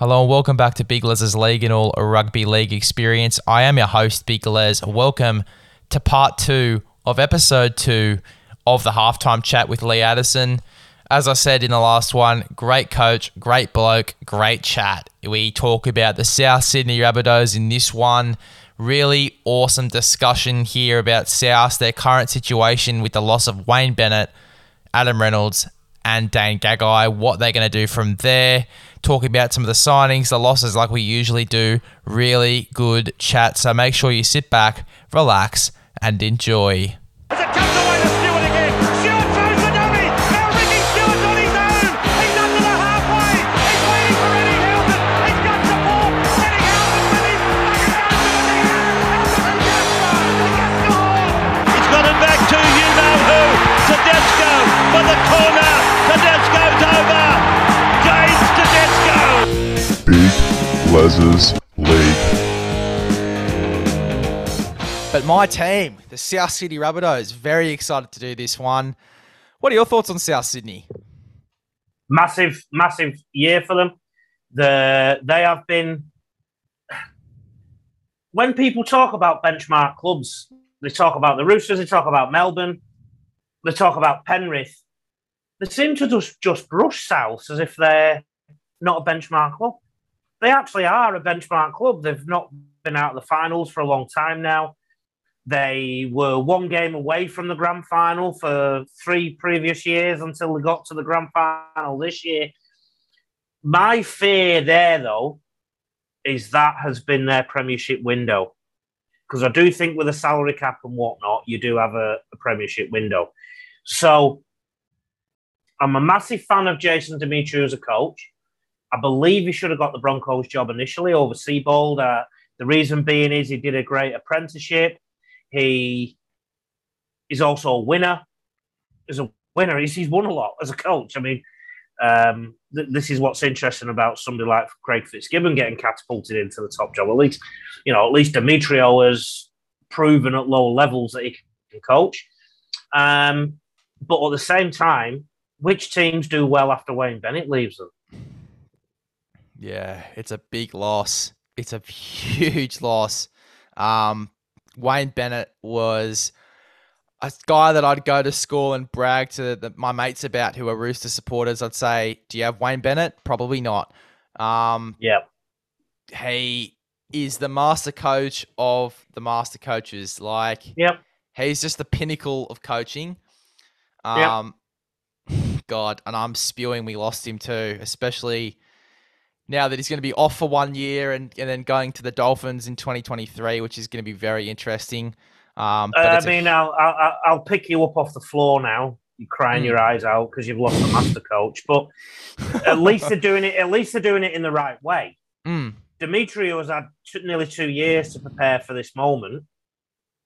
Hello and welcome back to Big Les' League and all rugby league experience. I am your host, Big Les. Welcome to part two of episode two of the halftime chat with Lee Addison. As I said in the last one, great coach, great bloke, great chat. We talk about the South Sydney Rabbitohs in this one. Really awesome discussion here about South, their current situation with the loss of Wayne Bennett, Adam Reynolds and Dane Gagai, what they're going to do from there. Talking about some of the signings, the losses like we usually do. Really good chat. So make sure you sit back, relax, and enjoy. As it comes away to Stewart again. Stewart throws the dummy. Now Ricky Stewart's on his own. He's under the halfway. He's waiting for Eddie Houston. He's got support. Eddie Houston with him. They can go to the end. Houston just won. They can score. He's got it back to you know who. Tedesco for the corner. Tedesco's over. Big Les' League. But my team, the South Sydney Rabbitohs, very excited to do this one. What are your thoughts on South Sydney? Massive year for them. They have been... When people talk about benchmark clubs, they talk about the Roosters, they talk about Melbourne, they talk about Penrith. They seem to just brush South as if they're not a benchmark club. They actually are a benchmark club. They've not been out of the finals for a long time now. They were one game away from the grand final for three previous years until they got to the grand final this year. My fear there, though, is that has been their premiership window. Because I do think with a salary cap and whatnot, you do have a premiership window. So I'm a massive fan of Jason Demetriou as a coach. I believe he should have got the Broncos job initially over Seabold. The reason being is he did a great apprenticeship. He is also a winner. As a winner, he's won a lot as a coach. I mean, this is what's interesting about somebody like Craig Fitzgibbon getting catapulted into the top job. At least Demetriou has proven at lower levels that he can coach. But at the same time, which teams do well after Wayne Bennett leaves them? Yeah, it's a big loss. It's a huge loss. Wayne Bennett was a guy that I'd go to school and brag to my mates about who are Rooster supporters. I'd say, do you have Wayne Bennett? Probably not. Yeah. He is the master coach of the master coaches. Like, yep. He's just the pinnacle of coaching. God, and I'm spewing we lost him too, especially... now that he's going to be off for 1 year and then going to the Dolphins in 2023, which is going to be very interesting. I'll pick you up off the floor now. You're crying your eyes out because you've lost the master coach, but at least they're doing it. At least they're doing it in the right way. Mm. Demetriou has had nearly 2 years to prepare for this moment.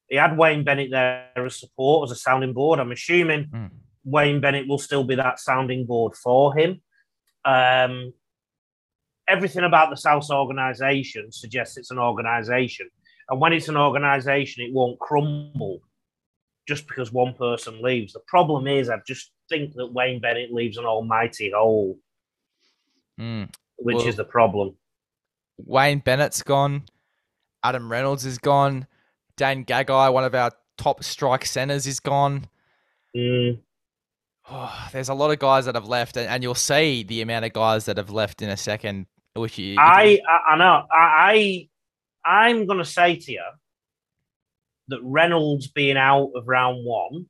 He had Wayne Bennett there as support, as a sounding board. I'm assuming Wayne Bennett will still be that sounding board for him. Everything about the South's organisation suggests it's an organisation. And when it's an organisation, it won't crumble just because one person leaves. The problem is I just think that Wayne Bennett leaves an almighty hole, which is the problem. Wayne Bennett's gone. Adam Reynolds is gone. Dane Gagai, one of our top strike centres, is gone. There's a lot of guys that have left, and you'll see the amount of guys that have left in a second. I'm going to say to you that Reynolds being out of round one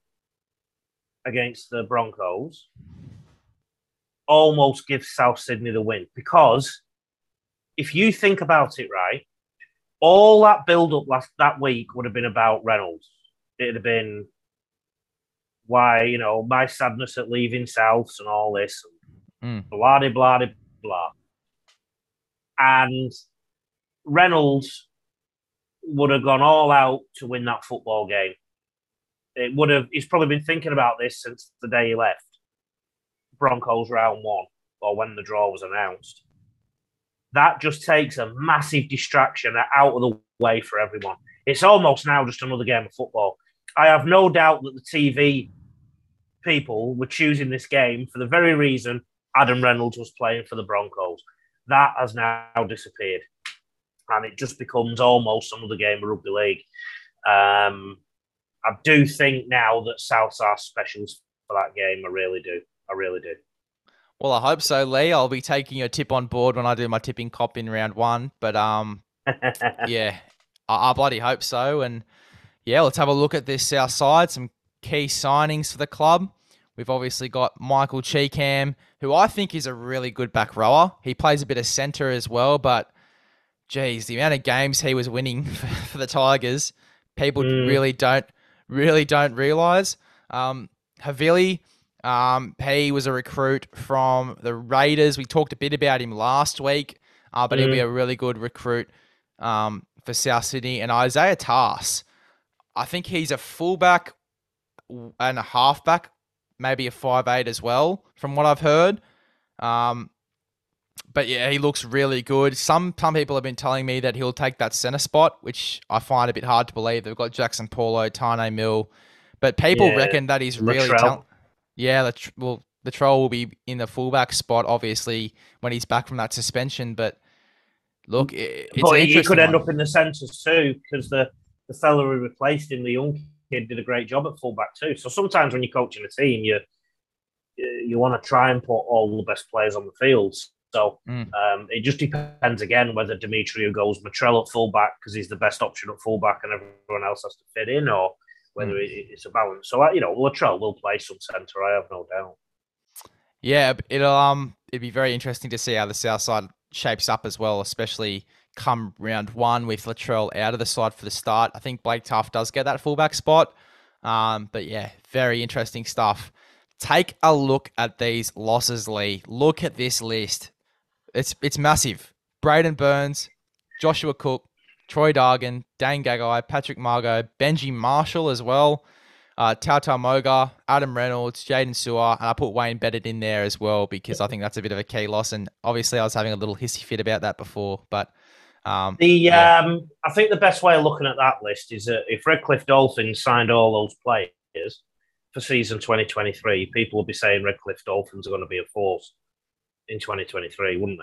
against the Broncos almost gives South Sydney the win, because if you think about it right, all that build-up that week would have been about Reynolds. It would have been why, my sadness at leaving Souths and all this, blah, blah, blah. And Reynolds would have gone all out to win that football game. He's probably been thinking about this since the day he left Broncos round one, or when the draw was announced. That just takes a massive distraction out of the way for everyone. It's almost now just another game of football. I have no doubt that the TV people were choosing this game for the very reason Adam Reynolds was playing for the Broncos. That has now disappeared. And it just becomes almost another game of rugby league. I do think now that Souths are specials for that game. I really do. Well, I hope so, Lee. I'll be taking your tip on board when I do my tipping cop in round one. But yeah, I bloody hope so. And yeah, let's have a look at this South side. Some key signings for the club. We've obviously got Michael Cheekham, who I think is a really good back rower. He plays a bit of centre as well, but geez, the amount of games he was winning for the Tigers, people really don't realise. Havili, he was a recruit from the Raiders. We talked a bit about him last week, but he'll be a really good recruit for South Sydney. And Isaiah Tass, I think he's a fullback and a halfback, maybe a 5'8" as well, from what I've heard. But yeah, he looks really good. Some people have been telling me that he'll take that centre spot, which I find a bit hard to believe. They've got Jackson Paulo, Taine Mill, but people reckon that he's really talented. Yeah, Latrell will be in the fullback spot, obviously, when he's back from that suspension. But look, but he could end up in the centre too, because the fella who replaced him, the young kid, did a great job at fullback too. So sometimes when you're coaching a team, you want to try and put all the best players on the field. So it just depends, again, whether Demetriou goes Latrell at fullback because he's the best option at fullback and everyone else has to fit in, or whether it's a balance. So, Latrell will play some centre, I have no doubt. Yeah, it'd be very interesting to see how the South side shapes up as well, especially come round one with Latrell out of the side for the start. I think Blake Taaffe does get that fullback spot. But yeah, very interesting stuff. Take a look at these losses, Lee. Look at this list. It's massive. Brayden Burns, Joshua Cook, Troy Dargan, Dane Gagai, Patrick Margot, Benji Marshall as well, Tautau Moga, Adam Reynolds, Jaden Su'a, and I put Wayne Bennett in there as well because I think that's a bit of a key loss. And obviously, I was having a little hissy fit about that before. But I think the best way of looking at that list is that if Redcliffe Dolphins signed all those players for season 2023, people will be saying Redcliffe Dolphins are going to be a force in 2023, wouldn't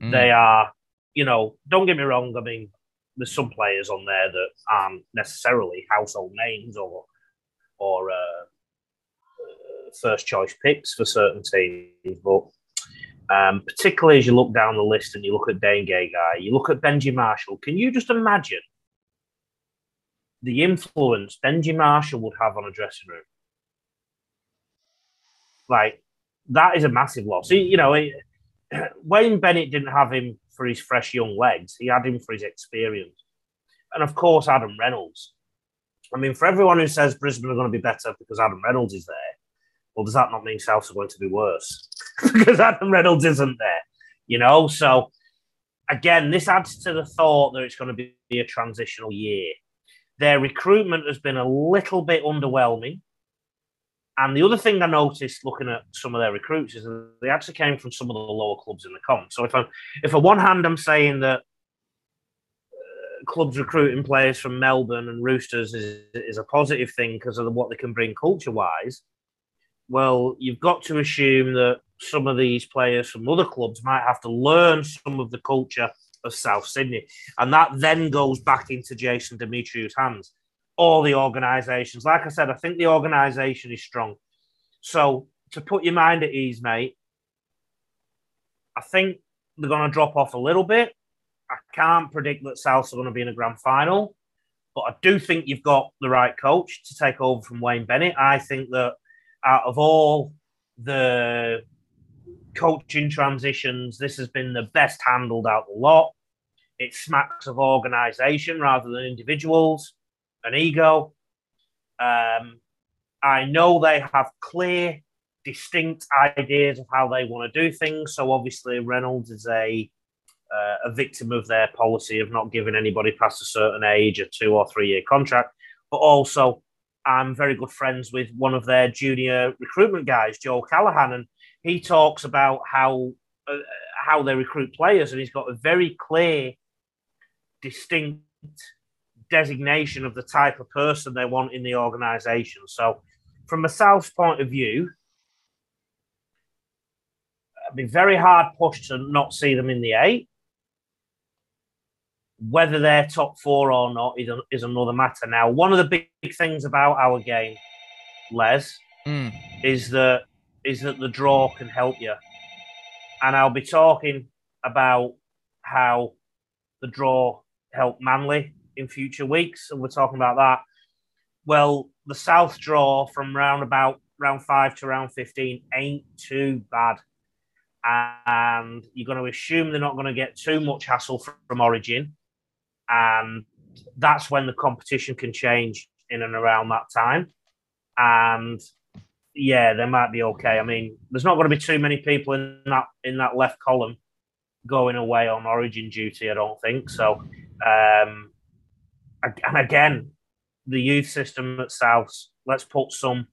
they? They are, don't get me wrong. I mean, there's some players on there that aren't necessarily household names or first choice picks for certain teams. But particularly as you look down the list and you look at Dane Gagai, you look at Benji Marshall, can you just imagine the influence Benji Marshall would have on a dressing room? Like, that is a massive loss. Wayne Bennett didn't have him for his fresh young legs. He had him for his experience. And, of course, Adam Reynolds. I mean, for everyone who says Brisbane are going to be better because Adam Reynolds is there, well, does that not mean Souths are going to be worse? Because Adam Reynolds isn't there, So, again, this adds to the thought that it's going to be a transitional year. Their recruitment has been a little bit underwhelming. And the other thing I noticed looking at some of their recruits is that they actually came from some of the lower clubs in the comp. So if on one hand I'm saying that clubs recruiting players from Melbourne and Roosters is a positive thing because of what they can bring culture-wise, well, you've got to assume that some of these players from other clubs might have to learn some of the culture of South Sydney. And that then goes back into Jason Demetriou's hands. All the organisations. Like I said, I think the organisation is strong. So, to put your mind at ease, mate, I think they're going to drop off a little bit. I can't predict that Souths are going to be in a grand final, but I do think you've got the right coach to take over from Wayne Bennett. I think that out of all the coaching transitions, this has been the best handled out the lot. It smacks of organisation rather than individuals. An ego. I know they have clear, distinct ideas of how they want to do things. So obviously Reynolds is a victim of their policy of not giving anybody past a certain age a 2 or 3 year contract. But also I'm very good friends with one of their junior recruitment guys, Joel Callahan, and he talks about how they recruit players, and he's got a very clear, distinct designation of the type of person they want in the organisation. So from a South's point of view, be very hard pushed to not see them in the 8. Whether they're top 4 or not is another matter. Now, one of the big things about our game, Les, is that the draw can help you. And I'll be talking about how the draw helped Manly in future weeks, and we're talking about that. Well, the South draw from round 5 to round 15 ain't too bad. And you're going to assume they're not going to get too much hassle from Origin. And that's when the competition can change in and around that time. And yeah, they might be okay. I mean, there's not going to be too many people in that left column going away on Origin duty, I don't think. So, and again, the youth system at Souths, let's put some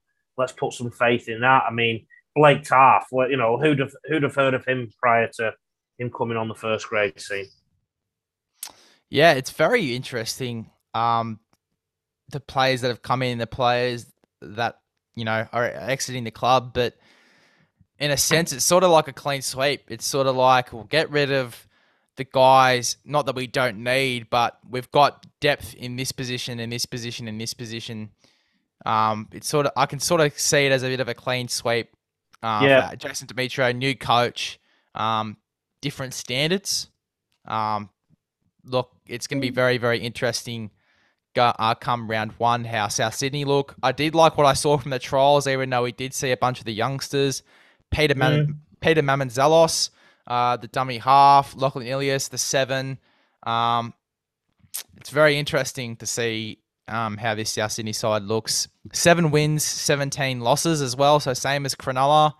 faith in that. I mean, Blake Taaffe, well, you know, who'd have heard of him prior to him coming on the first grade scene? Yeah, it's very interesting. The players that have come in, the players that, you know, are exiting the club, but in a sense, it's sort of like a clean sweep. It's sort of like, we'll get rid of the guys, not that we don't need, but we've got depth in this position, in this position, in this position. It's sort of, I can sort of see it as a bit of a clean sweep. Yeah. Jason Demetriou, new coach, different standards. Look, it's going to be very, very interesting. Come round 1, how South Sydney look. I did like what I saw from the trials, even though we did see a bunch of the youngsters. Peter Mamonzalos, the dummy half, Lachlan Ilias, the 7. It's very interesting to see how this South Sydney side looks. 7 wins, 17 losses as well, so same as Cronulla.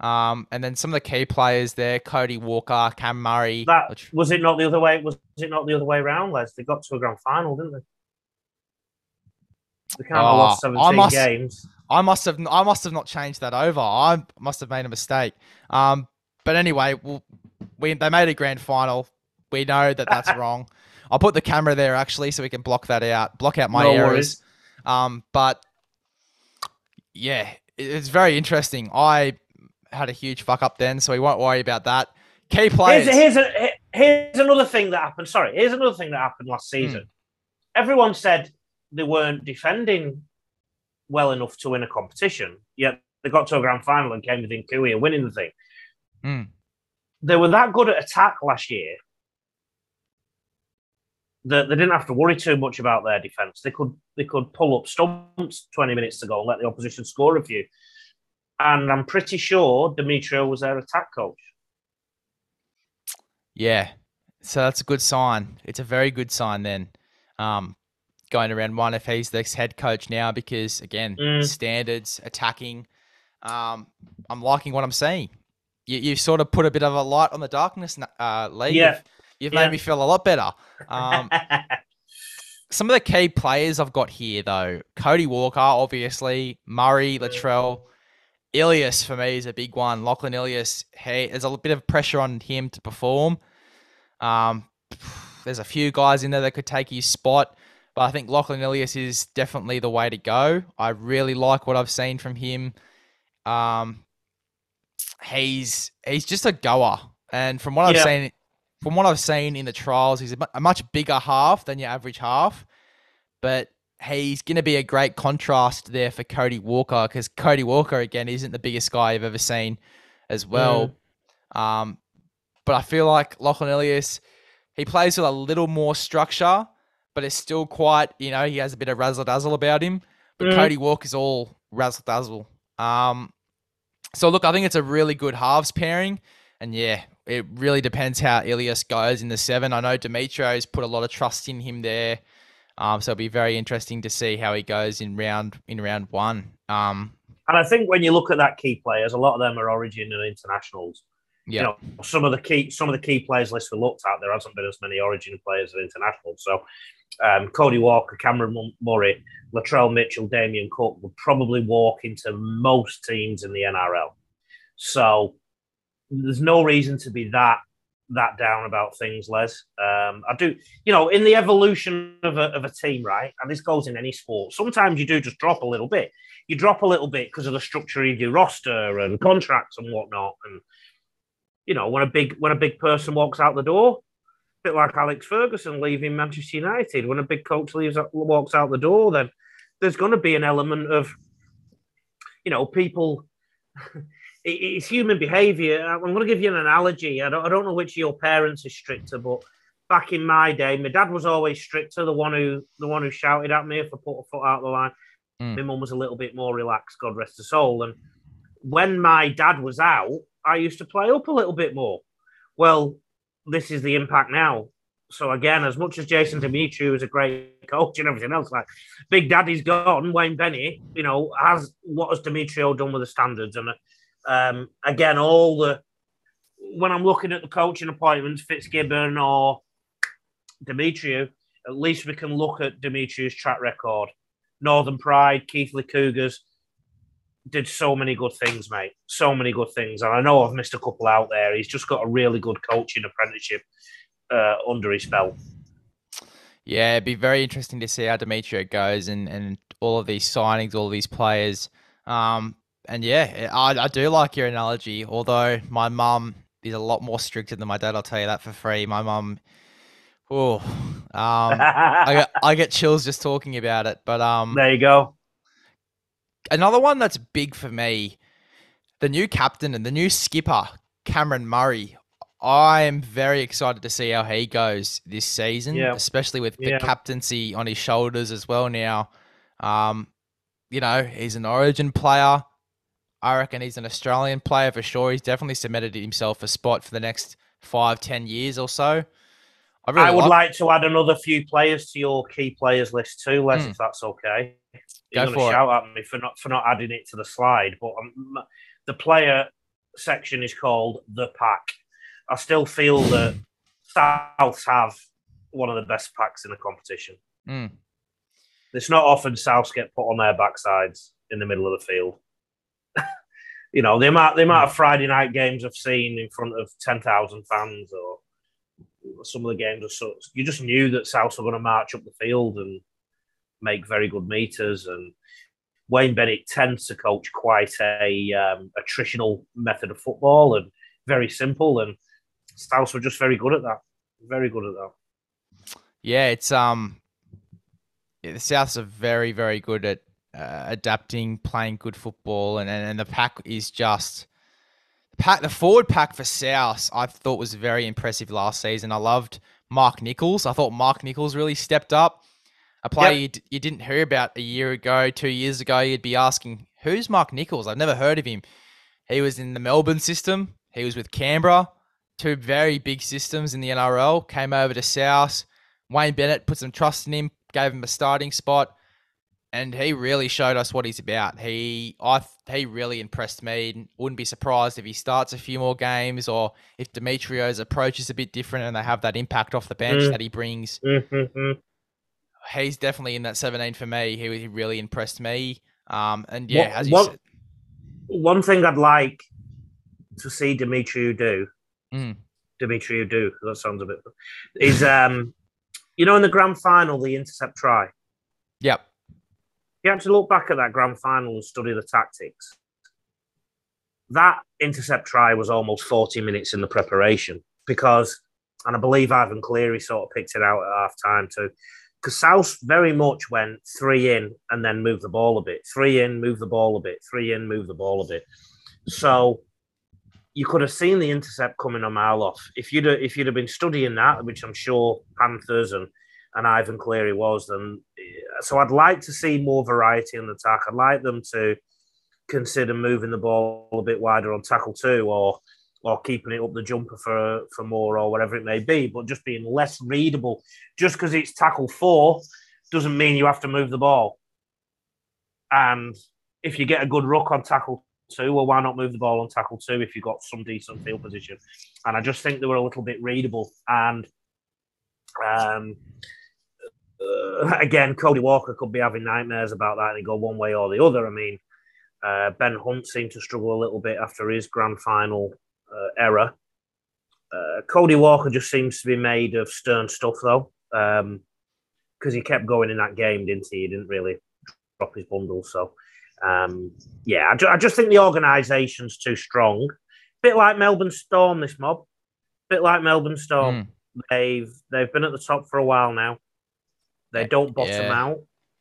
And then some of the key players there, Cody Walker, Cam Murray. Was it not the other way? Was it not the other way around, Les? They got to a grand final, didn't they? They can't have lost 17 games. I must have not changed that over. I must have made a mistake. But anyway, they made a grand final. We know that that's wrong. I'll put the camera there actually, so we can block that out. Block out my errors. But yeah, it's very interesting. I had a huge fuck up then, so we won't worry about that. Key players. Here's another thing that happened. Sorry, here's another thing that happened last season. Everyone said they weren't defending well enough to win a competition, yet they got to a grand final and came within 2 years of winning the thing. They were that good at attack last year that they didn't have to worry too much about their defence. They could pull up stumps 20 minutes to go and let the opposition score a few. And I'm pretty sure Demetriou was their attack coach. Yeah, so that's a good sign. It's a very good sign then. Going around 1 if he's the head coach now, because again, standards, attacking. I'm liking what I'm seeing. You sort of put a bit of a light on the darkness, Lee. Yeah. You've made me feel a lot better. Some of the key players I've got here though, Cody Walker, obviously, Murray, Latrell, Ilias for me is a big one. Lachlan Ilias, hey, there's a bit of pressure on him to perform. There's a few guys in there that could take his spot. But I think Lachlan Ilias is definitely the way to go. I really like what I've seen from him. He's just a goer, and from what I've seen in the trials, he's a much bigger half than your average half. But he's going to be a great contrast there for Cody Walker, because Cody Walker again isn't the biggest guy you've ever seen, as well. But I feel like Lachlan Ilias, he plays with a little more structure. But it's still quite, you know, he has a bit of razzle-dazzle about him. But Cody Walker's all razzle-dazzle. So, look, I think it's a really good halves pairing. And, yeah, it really depends how Ilias goes in the 7. I know Demetriou's put a lot of trust in him there. So it'll be very interesting to see how he goes in round 1. And I think when you look at that key players, a lot of them are Origin and internationals. Yeah. You know, some of the key players list we looked at, there hasn't been as many Origin players as internationals. So Cody Walker, Cameron Murray, Latrell Mitchell, Damian Cook would probably walk into most teams in the NRL. So there's no reason to be that down about things, Les. I do, you know, in the evolution of a team, right? And this goes in any sport. Sometimes you do just drop a little bit. You drop a little bit because of the structure of your roster and contracts and whatnot, and you know, when a big person walks out the door, a bit like Alex Ferguson leaving Manchester United, when a big coach walks out the door, then there's going to be an element of, you know, people. It's human behaviour. I'm going to give you an analogy. I don't know which of your parents is stricter, but back in my day, my dad was always stricter, the one who shouted at me if I put a foot out of the line. Mm. My mum was a little bit more relaxed, God rest her soul. And when my dad was out, I used to play up a little bit more. Well, this is the impact now. So again, as much as Jason Demetriou is a great coach and everything else, like Big Daddy's gone, Wayne Bennett, you know, what has Demetriou done with the standards? And again, when I'm looking at the coaching appointments, Fitzgibbon or Demetriou, at least we can look at Demetriou's track record. Northern Pride, Keithley Cougars, did so many good things, mate. So many good things. And I know I've missed a couple out there. He's just got a really good coaching apprenticeship under his belt. Yeah, it'd be very interesting to see how Demetriou goes and all of these signings, all of these players. And yeah, I do like your analogy, although my mum is a lot more stricter than my dad. I'll tell you that for free. My mum, I get chills just talking about it. But there you go. Another one that's big for me, the new captain and the new skipper, Cameron Murray. I am very excited to see how he goes this season, especially with the captaincy on his shoulders as well now. You know, he's an Origin player. I reckon he's an Australian player for sure. He's definitely cemented himself a spot for the next 5-10 years or so. I would like to add another few players to your key players list too, Les, if that's okay. You're going to shout at me for not adding it to the slide, but the player section is called the pack. I still feel that Souths have one of the best packs in the competition. Mm. It's not often Souths get put on their backsides in the middle of the field. You know, the amount of Friday night games I've seen in front of 10,000 fans, or some of the games, you just knew that Souths were going to march up the field and make very good meters. And Wayne Bennett tends to coach quite a attritional method of football and very simple. And Souths were just very good at that. Very good at that. Yeah, it's the Souths are very, very good at adapting, playing good football, and the pack is just the forward pack for South I thought was very impressive last season. I loved Mark Nichols. I thought Mark Nichols really stepped up. A player you didn't hear about a year ago, 2 years ago, you'd be asking, who's Mark Nichols? I've never heard of him. He was in the Melbourne system. He was with Canberra, two very big systems in the NRL, came over to South. Wayne Bennett put some trust in him, gave him a starting spot. And he really showed us what he's about. He really impressed me. Wouldn't be surprised if he starts a few more games, or if Demetriou's approach is a bit different and they have that impact off the bench that he brings. He's definitely in that 17 for me. He really impressed me. As you said. One thing I'd like to see Demetriou do, that sounds a bit, is, you know, in the grand final, the intercept try. Yep. You have to look back at that grand final and study the tactics. That intercept try was almost 40 minutes in the preparation because, and I believe Ivan Cleary sort of picked it out at half time too, because South very much went three in and then moved the ball a bit. Three in, move the ball a bit. Three in, move the ball a bit. So you could have seen the intercept coming a mile off. If you'd have been studying that, which I'm sure Panthers and Ivan Cleary was, then. So I'd like to see more variety in the tack. I'd like them to consider moving the ball a bit wider on tackle two, or keeping it up the jumper for more, or whatever it may be, but just being less readable. Just because it's tackle four doesn't mean you have to move the ball. And if you get a good ruck on tackle two, well, why not move the ball on tackle two if you've got some decent field position? And I just think they were a little bit readable. And again, Cody Walker could be having nightmares about that and he'd go one way or the other. I mean, Ben Hunt seemed to struggle a little bit after his grand final error. Cody Walker just seems to be made of stern stuff, though, because he kept going in that game, didn't he? He didn't really drop his bundle. So, I just think the organisation's too strong. bit like Melbourne Storm, this mob. Bit like Melbourne Storm. They've been at the top for a while now. They don't bottom out.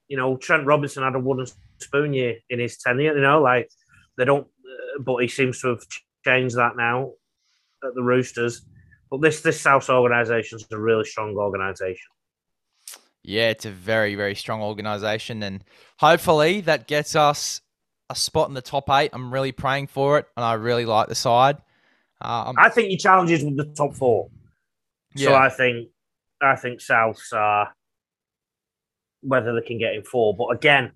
You know, Trent Robinson had a wooden spoon year in his tenure. You know, like they don't. But he seems to have changed that now at the Roosters. But this South organisation is a really strong organisation. Yeah, it's a very, very strong organisation. And hopefully that gets us a spot in the top 8. I'm really praying for it, and I really like the side. I think your challenge is with the top 4. Yeah. So I think Souths are whether they can get in 4. But again,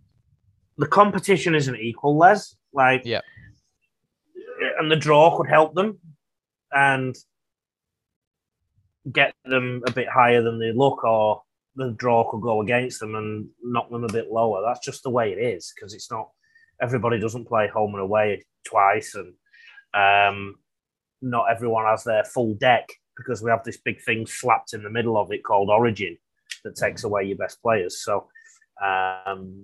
the competition isn't equal, Les. Like, yeah. And the draw could help them and get them a bit higher than they look, or the draw could go against them and knock them a bit lower. That's just the way it is, because it's not... Everybody doesn't play home and away twice, and not everyone has their full deck, because we have this big thing slapped in the middle of it called Origin that takes away your best players. So I'm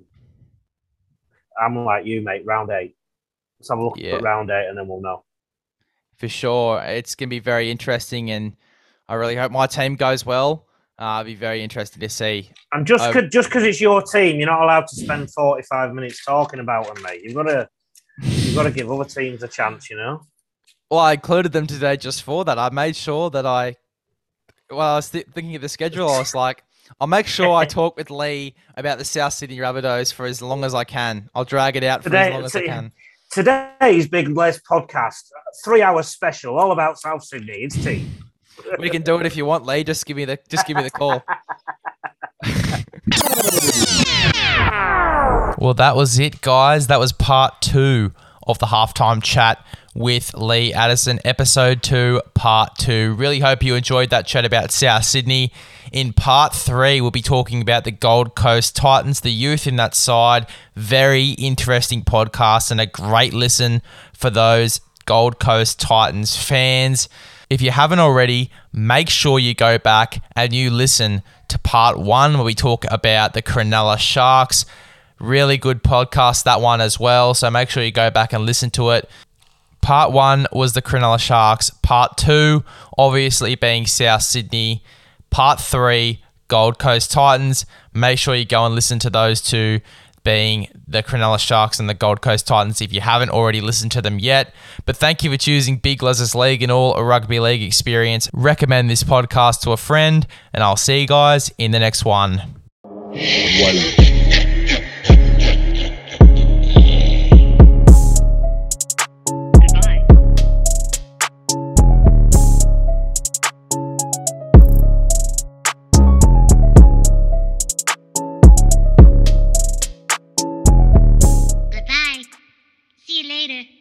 like you, mate, round 8. Let's have a look at round 8 and then we'll know. For sure. It's going to be very interesting, and I really hope my team goes well. I'll be very interested to see. And just because it's your team, you're not allowed to spend 45 minutes talking about them, mate. You've got to give other teams a chance, you know. Well, I included them today just for that. I made sure that I was thinking of the schedule. I was like, I'll make sure I talk with Lee about the South Sydney Rabbitohs for as long as I can. I'll drag it out today, for as long as I can. Today's Big Les podcast, 3-hour special, all about South Sydney. It's team. We can do it if you want, Lee. Just give me the call. Well, that was it, guys. That was part 2 of the halftime chat with Lee Addison, episode 2, part 2. Really hope you enjoyed that chat about South Sydney. In part 3, we'll be talking about the Gold Coast Titans, the youth in that side. Very interesting podcast and a great listen for those Gold Coast Titans fans. If you haven't already, make sure you go back and you listen to part 1 where we talk about the Cronulla Sharks. Really good podcast, that one as well. So make sure you go back and listen to it. Part 1 was the Cronulla Sharks. Part 2, obviously being South Sydney. Part 3, Gold Coast Titans. Make sure you go and listen to those two, being the Cronulla Sharks and the Gold Coast Titans, if you haven't already listened to them yet. But thank you for choosing Big Les' League and all a rugby league experience. Recommend this podcast to a friend, and I'll see you guys in the next one. Later.